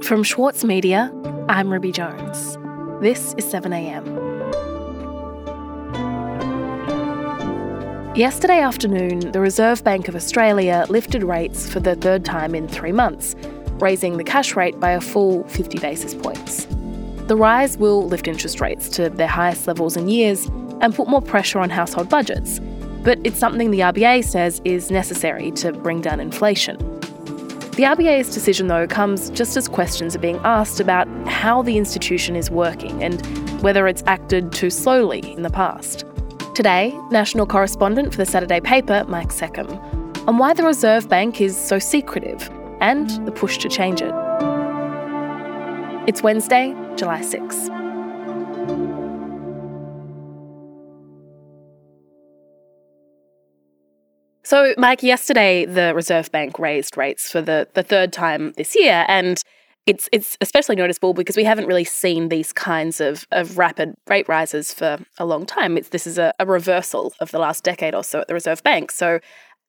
From Schwartz Media, I'm Ruby Jones. This is 7am. Yesterday afternoon, the Reserve Bank of Australia lifted rates for the third time in 3 months, raising the cash rate by a full 50 basis points. The rise will lift interest rates to their highest levels in years and put more pressure on household budgets, but it's something the RBA says is necessary to bring down inflation. The RBA's decision, though, comes just as questions are being asked about how the institution is working and whether it's acted too slowly in the past. Today, national correspondent for the Saturday paper, Mike Seckham, on why the Reserve Bank is so secretive and the push to change it. It's Wednesday, July 6. So, Mike, yesterday the Reserve Bank raised rates for the third time this year, and it's especially noticeable because we haven't really seen these kinds of rapid rate rises for a long time. This is a reversal of the last decade or so at the Reserve Bank, so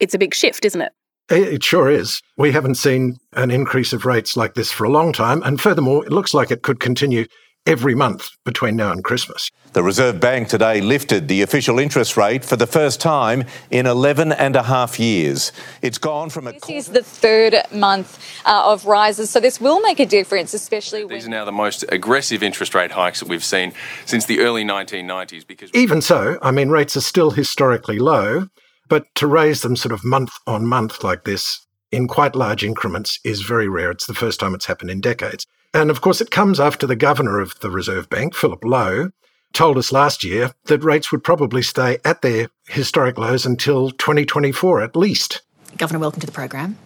it's a big shift, isn't it? It sure is. We haven't seen an increase of rates like this for a long time, and furthermore, it looks like it could continue every month between now and Christmas. The Reserve Bank today lifted the official interest rate for the first time in 11 and a half years. It's gone from a... This is the third month of rises, so this will make a difference, especially when... These are now the most aggressive interest rate hikes that we've seen since the early 1990s because... Even so, I mean, rates are still historically low, but to raise them sort of month on month like this in quite large increments is very rare. It's the first time it's happened in decades. And of course, it comes after the governor of the Reserve Bank, Philip Lowe, told us last year that rates would probably stay at their historic lows until 2024 at least. Governor, welcome to the program.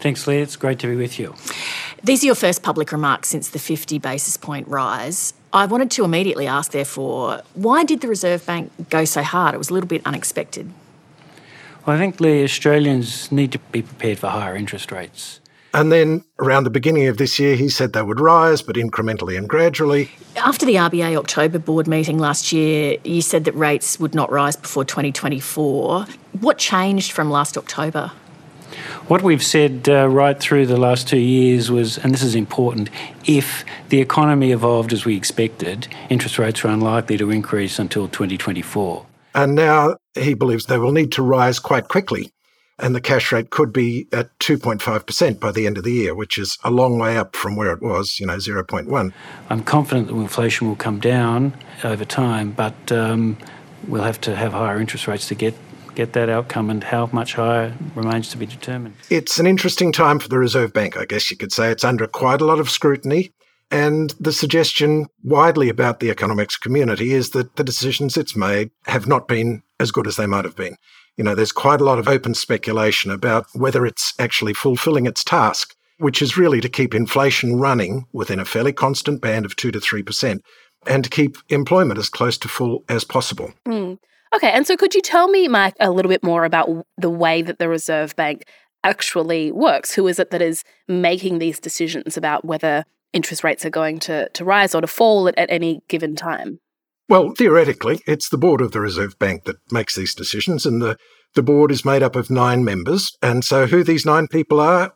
Thanks, Lee. It's great to be with you. These are your first public remarks since the 50 basis point rise. I wanted to immediately ask, therefore, why did the Reserve Bank go so hard? It was a little bit unexpected. Well, I think, Lee, Australians need to be prepared for higher interest rates. And then around the beginning of this year, he said they would rise, but incrementally and gradually. After the RBA October board meeting last year, you said that rates would not rise before 2024. What changed from last October? What we've said right through the last 2 years was, and this is important, if the economy evolved as we expected, interest rates are unlikely to increase until 2024. And now he believes they will need to rise quite quickly. And the cash rate could be at 2.5% by the end of the year, which is a long way up from where it was, 0.1. I'm confident that inflation will come down over time, but we'll have to have higher interest rates to get that outcome, and how much higher remains to be determined. It's an interesting time for the Reserve Bank, I guess you could say. It's under quite a lot of scrutiny, and the suggestion widely about the economics community is that the decisions it's made have not been as good as they might have been. There's quite a lot of open speculation about whether it's actually fulfilling its task, which is really to keep inflation running within a fairly constant band of 2 to 3% and to keep employment as close to full as possible. Mm. Okay, and so could you tell me, Mike, a little bit more about the way that the Reserve Bank actually works? Who is it that is making these decisions about whether interest rates are going to rise or to fall at any given time? Well, theoretically, it's the board of the Reserve Bank that makes these decisions, and the board is made up of 9 members, and so who these 9 people are?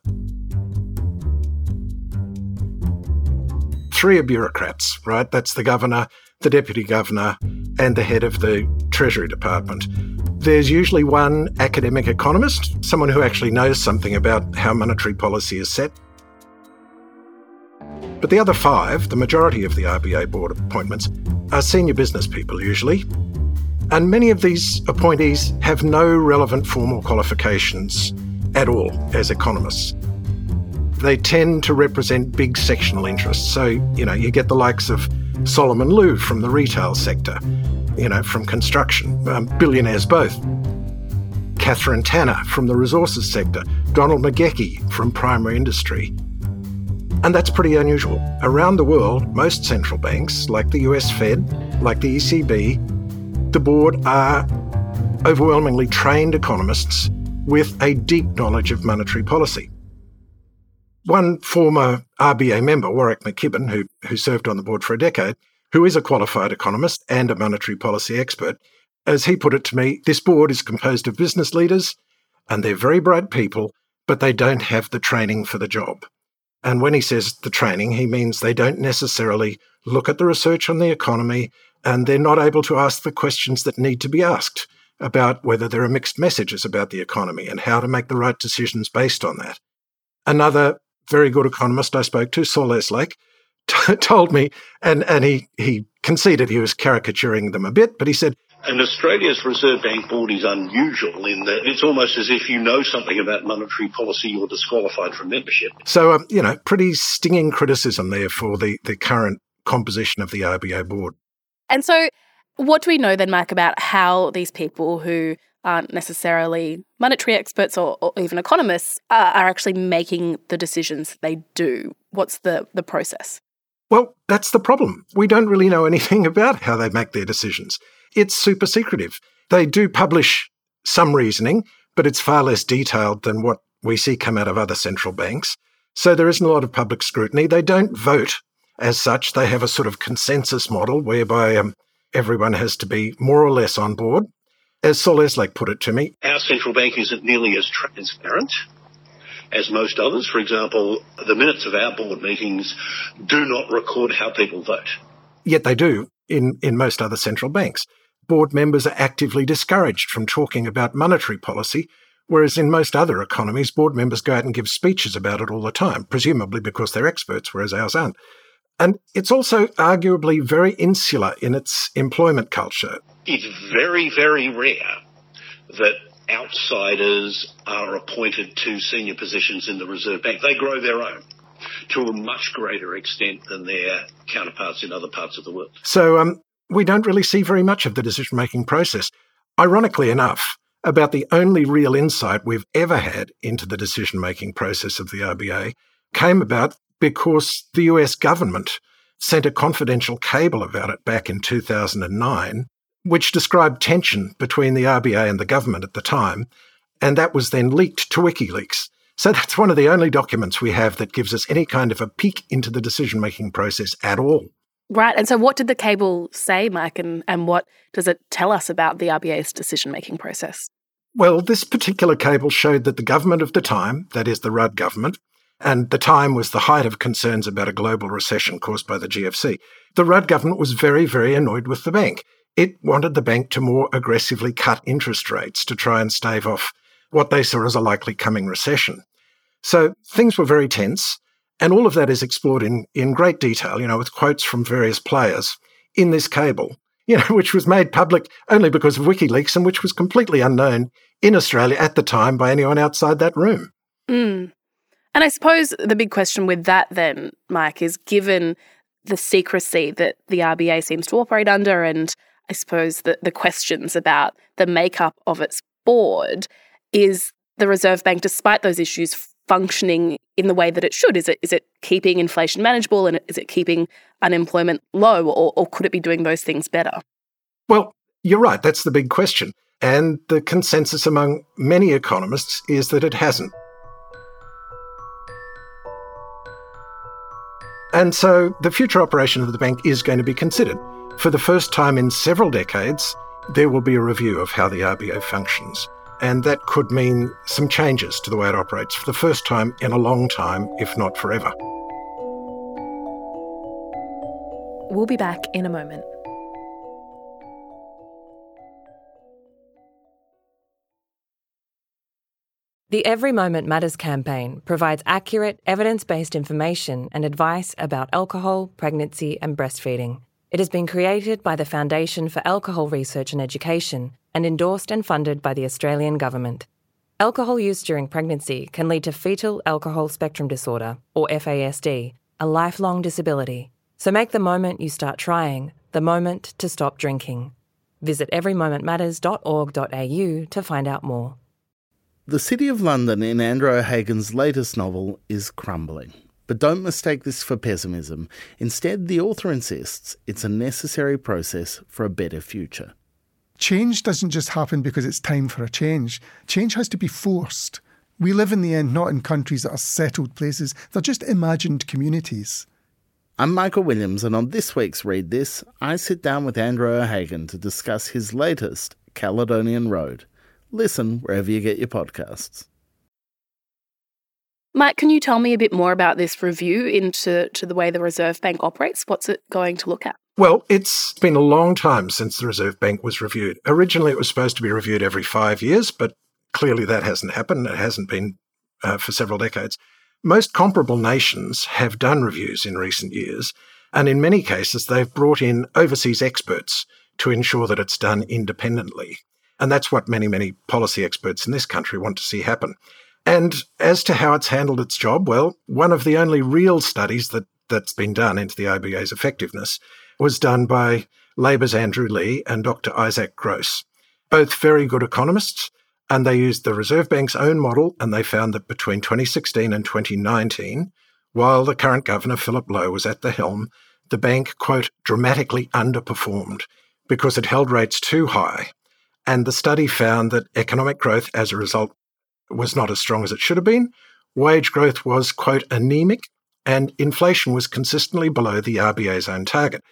3 are bureaucrats, right? That's the governor, the deputy governor, and the head of the Treasury Department. There's usually one academic economist, someone who actually knows something about how monetary policy is set. But the other 5, the majority of the RBA board appointments, are senior business people usually, and many of these appointees have no relevant formal qualifications at all as economists. They tend to represent big sectional interests, so, you get the likes of Solomon Liu from the retail sector, from construction, billionaires both, Catherine Tanna from the resources sector, Donald McGeechie from primary industry. And that's pretty unusual. Around the world, most central banks, like the US Fed, like the ECB, the board are overwhelmingly trained economists with a deep knowledge of monetary policy. One former RBA member, Warwick McKibbin, who served on the board for a decade, who is a qualified economist and a monetary policy expert, as he put it to me, this board is composed of business leaders, and they're very bright people, but they don't have the training for the job. And when he says the training, he means they don't necessarily look at the research on the economy, and they're not able to ask the questions that need to be asked about whether there are mixed messages about the economy and how to make the right decisions based on that. Another very good economist I spoke to, Saul Eslake, told me, and he conceded he was caricaturing them a bit, but he said, and Australia's Reserve Bank board is unusual in that it's almost as if you know something about monetary policy, you're disqualified from membership. So, pretty stinging criticism there for the current composition of the RBA board. And so what do we know then, Mark, about how these people who aren't necessarily monetary experts or even economists are actually making the decisions they do? What's the process? Well, that's the problem. We don't really know anything about how they make their decisions. It's super secretive. They do publish some reasoning, but it's far less detailed than what we see come out of other central banks. So there isn't a lot of public scrutiny. They don't vote as such. They have a sort of consensus model whereby everyone has to be more or less on board. As Saul Eslake put it to me, our central bank isn't nearly as transparent as most others. For example, the minutes of our board meetings do not record how people vote. Yet they do in most other central banks. Board members are actively discouraged from talking about monetary policy, whereas in most other economies, board members go out and give speeches about it all the time, presumably because they're experts, whereas ours aren't. And it's also arguably very insular in its employment culture. It's very, very rare that outsiders are appointed to senior positions in the Reserve Bank. They grow their own to a much greater extent than their counterparts in other parts of the world. So we don't really see very much of the decision-making process. Ironically enough, about the only real insight we've ever had into the decision-making process of the RBA came about because the US government sent a confidential cable about it back in 2009, which described tension between the RBA and the government at the time, and that was then leaked to WikiLeaks. So that's one of the only documents we have that gives us any kind of a peek into the decision-making process at all. Right. And so what did the cable say, Mike, and what does it tell us about the RBA's decision-making process? Well, this particular cable showed that the government of the time, that is the Rudd government, and the time was the height of concerns about a global recession caused by the GFC. The Rudd government was very, very annoyed with the bank. It wanted the bank to more aggressively cut interest rates to try and stave off what they saw as a likely coming recession. So things were very tense, and all of that is explored in great detail, with quotes from various players in this cable, which was made public only because of WikiLeaks and which was completely unknown in Australia at the time by anyone outside that room. Mm. And I suppose the big question with that then, Mike, is given the secrecy that the RBA seems to operate under and I suppose the questions about the makeup of its board, is the Reserve Bank, despite those issues, functioning in the way that it should? Is it keeping inflation manageable and is it keeping unemployment low or could it be doing those things better? Well, you're right. That's the big question. And the consensus among many economists is that it hasn't. And so the future operation of the bank is going to be considered. For the first time in several decades, there will be a review of how the RBA functions. And that could mean some changes to the way it operates for the first time in a long time, if not forever. We'll be back in a moment. The Every Moment Matters campaign provides accurate, evidence-based information and advice about alcohol, pregnancy and breastfeeding. It has been created by the Foundation for Alcohol Research and Education and endorsed and funded by the Australian government. Alcohol use during pregnancy can lead to fetal alcohol spectrum disorder, or FASD, a lifelong disability. So make the moment you start trying the moment to stop drinking. Visit everymomentmatters.org.au to find out more. The City of London in Andrew O'Hagan's latest novel is crumbling. But don't mistake this for pessimism. Instead, the author insists it's a necessary process for a better future. Change doesn't just happen because it's time for a change. Change has to be forced. We live in the end not in countries that are settled places. They're just imagined communities. I'm Michael Williams, and on this week's Read This, I sit down with Andrew O'Hagan to discuss his latest, Caledonian Road. Listen wherever you get your podcasts. Mike, can you tell me a bit more about this review into the way the Reserve Bank operates? What's it going to look at? Well, it's been a long time since the Reserve Bank was reviewed. Originally, it was supposed to be reviewed every 5 years, but clearly that hasn't happened. It hasn't been for several decades. Most comparable nations have done reviews in recent years, and in many cases, they've brought in overseas experts to ensure that it's done independently. And that's what many, many policy experts in this country want to see happen. And as to how it's handled its job, well, one of the only real studies that's been done into the RBA's effectiveness was done by Labor's Andrew Lee and Dr. Isaac Gross, both very good economists, and they used the Reserve Bank's own model, and they found that between 2016 and 2019, while the current governor, Philip Lowe, was at the helm, the bank, quote, dramatically underperformed because it held rates too high. And the study found that economic growth as a result was not as strong as it should have been. Wage growth was, quote, anemic, and inflation was consistently below the RBA's own target.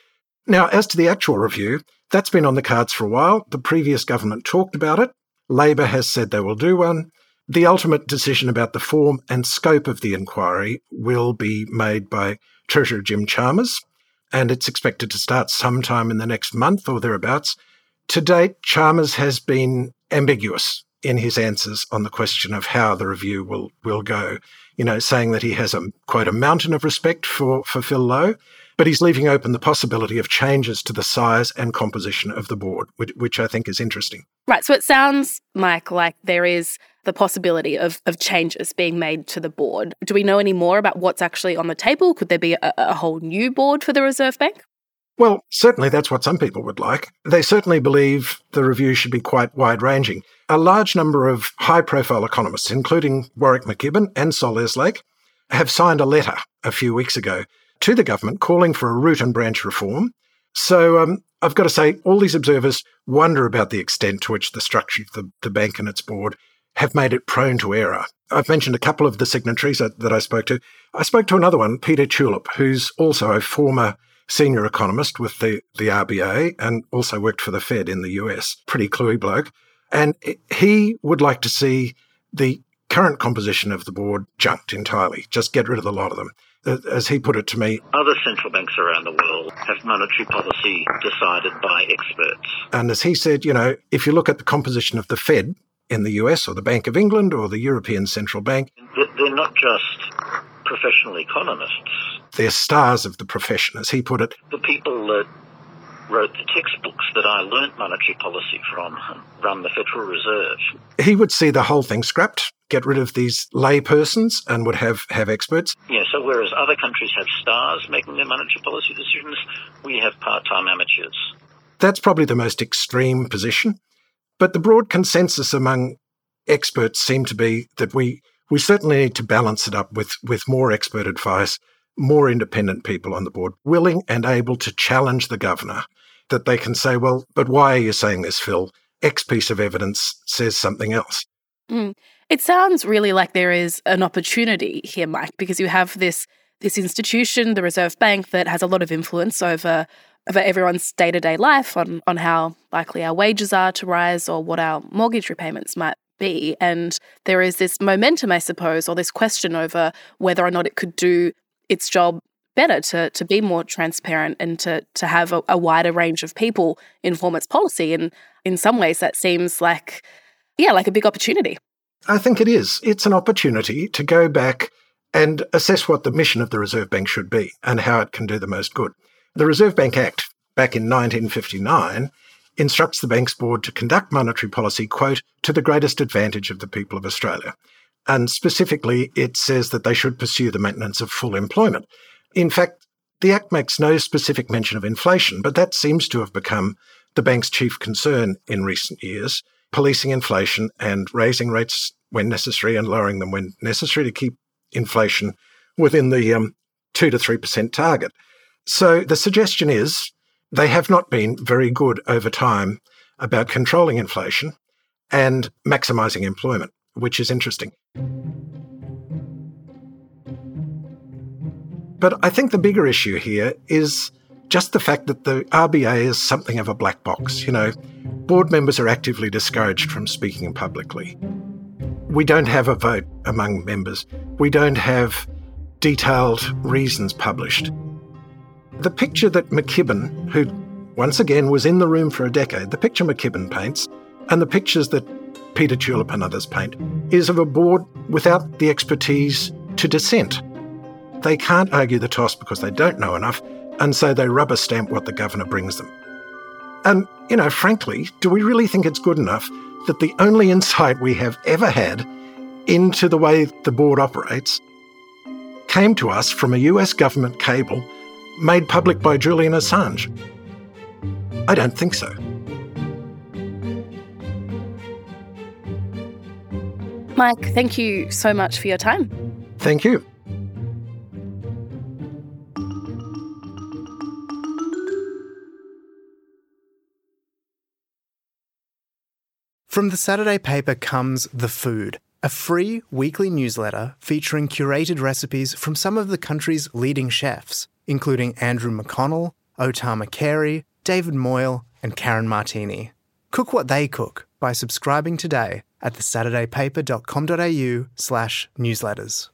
Now, as to the actual review, that's been on the cards for a while. The previous government talked about it. Labor has said they will do one. The ultimate decision about the form and scope of the inquiry will be made by Treasurer Jim Chalmers, and it's expected to start sometime in the next month or thereabouts. To date, Chalmers has been ambiguous in his answers on the question of how the review will go, saying that he has a, quote, a mountain of respect for Phil Lowe, but he's leaving open the possibility of changes to the size and composition of the board, which I think is interesting. Right, so it sounds, Mike, like there is the possibility of changes being made to the board. Do we know any more about what's actually on the table? Could there be a whole new board for the Reserve Bank? Well, certainly that's what some people would like. They certainly believe the review should be quite wide-ranging. A large number of high-profile economists, including Warwick McKibbin and Saul Eslake, have signed a letter a few weeks ago to the government calling for a root and branch reform. So I've got to say, all these observers wonder about the extent to which the structure of the bank and its board have made it prone to error. I've mentioned a couple of the signatories that I spoke to. I spoke to another one, Peter Tulip, who's also a former senior economist with the RBA and also worked for the Fed in the US, pretty cluey bloke. And he would like to see the current composition of the board junked entirely, just get rid of a lot of them. As he put it to me, other central banks around the world have monetary policy decided by experts. And as he said, if you look at the composition of the Fed in the US or the Bank of England or the European Central Bank, they're not just professional economists. They're stars of the profession, as he put it. The people that wrote the textbooks that I learnt monetary policy from run the Federal Reserve. He would see the whole thing scrapped, get rid of these lay persons and would have experts. Yeah, so whereas other countries have stars making their monetary policy decisions, we have part-time amateurs. That's probably the most extreme position. But the broad consensus among experts seemed to be that we certainly need to balance it up with more expert advice, more independent people on the board, willing and able to challenge the governor, that they can say, well, but why are you saying this, Phil? X piece of evidence says something else. Mm. It sounds really like there is an opportunity here, Mike, because you have this institution, the Reserve Bank, that has a lot of influence over everyone's day-to-day life on how likely our wages are to rise or what our mortgage repayments might be. And there is this momentum, I suppose, or this question over whether or not it could do its job better to be more transparent and to have a wider range of people inform its policy. And in some ways that seems like a big opportunity. I think it is. It's an opportunity to go back and assess what the mission of the Reserve Bank should be and how it can do the most good. The Reserve Bank Act back in 1959 instructs the bank's board to conduct monetary policy, quote, to the greatest advantage of the people of Australia. And specifically, it says that they should pursue the maintenance of full employment. In fact, the Act makes no specific mention of inflation, but that seems to have become the bank's chief concern in recent years, policing inflation and raising rates when necessary and lowering them when necessary to keep inflation within the 2 to 3% target. So the suggestion is they have not been very good over time about controlling inflation and maximising employment, which is interesting. But I think the bigger issue here is just the fact that the RBA is something of a black box. Board members are actively discouraged from speaking publicly. We don't have a vote among members. We don't have detailed reasons published. The picture that McKibbin, who once again was in the room for a decade, the picture McKibbin paints and the pictures that Peter Tulip and others paint is of a board without the expertise to dissent. They can't argue the toss because they don't know enough, and so they rubber stamp what the governor brings them. And, you know, frankly, do we really think it's good enough that the only insight we have ever had into the way the board operates came to us from a US government cable made public by Julian Assange? I don't think so. Mike, thank you so much for your time. Thank you. From the Saturday paper comes The Food, a free weekly newsletter featuring curated recipes from some of the country's leading chefs, including Andrew McConnell, Otama Carey, David Moyle and Karen Martini. Cook what they cook by subscribing today at thesaturdaypaper.com.au/newsletters.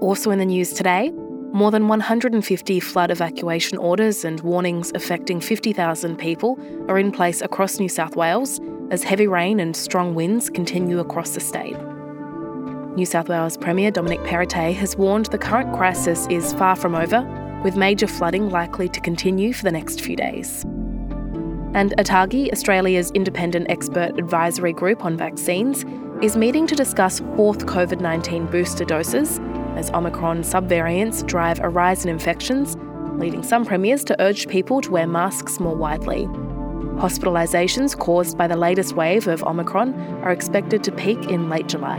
Also in the news today, more than 150 flood evacuation orders and warnings affecting 50,000 people are in place across New South Wales as heavy rain and strong winds continue across the state. New South Wales Premier Dominic Perrottet has warned the current crisis is far from over, with major flooding likely to continue for the next few days. And ATAGI, Australia's independent expert advisory group on vaccines, is meeting to discuss fourth COVID-19 booster doses as Omicron subvariants drive a rise in infections, leading some premiers to urge people to wear masks more widely. Hospitalisations caused by the latest wave of Omicron are expected to peak in late July.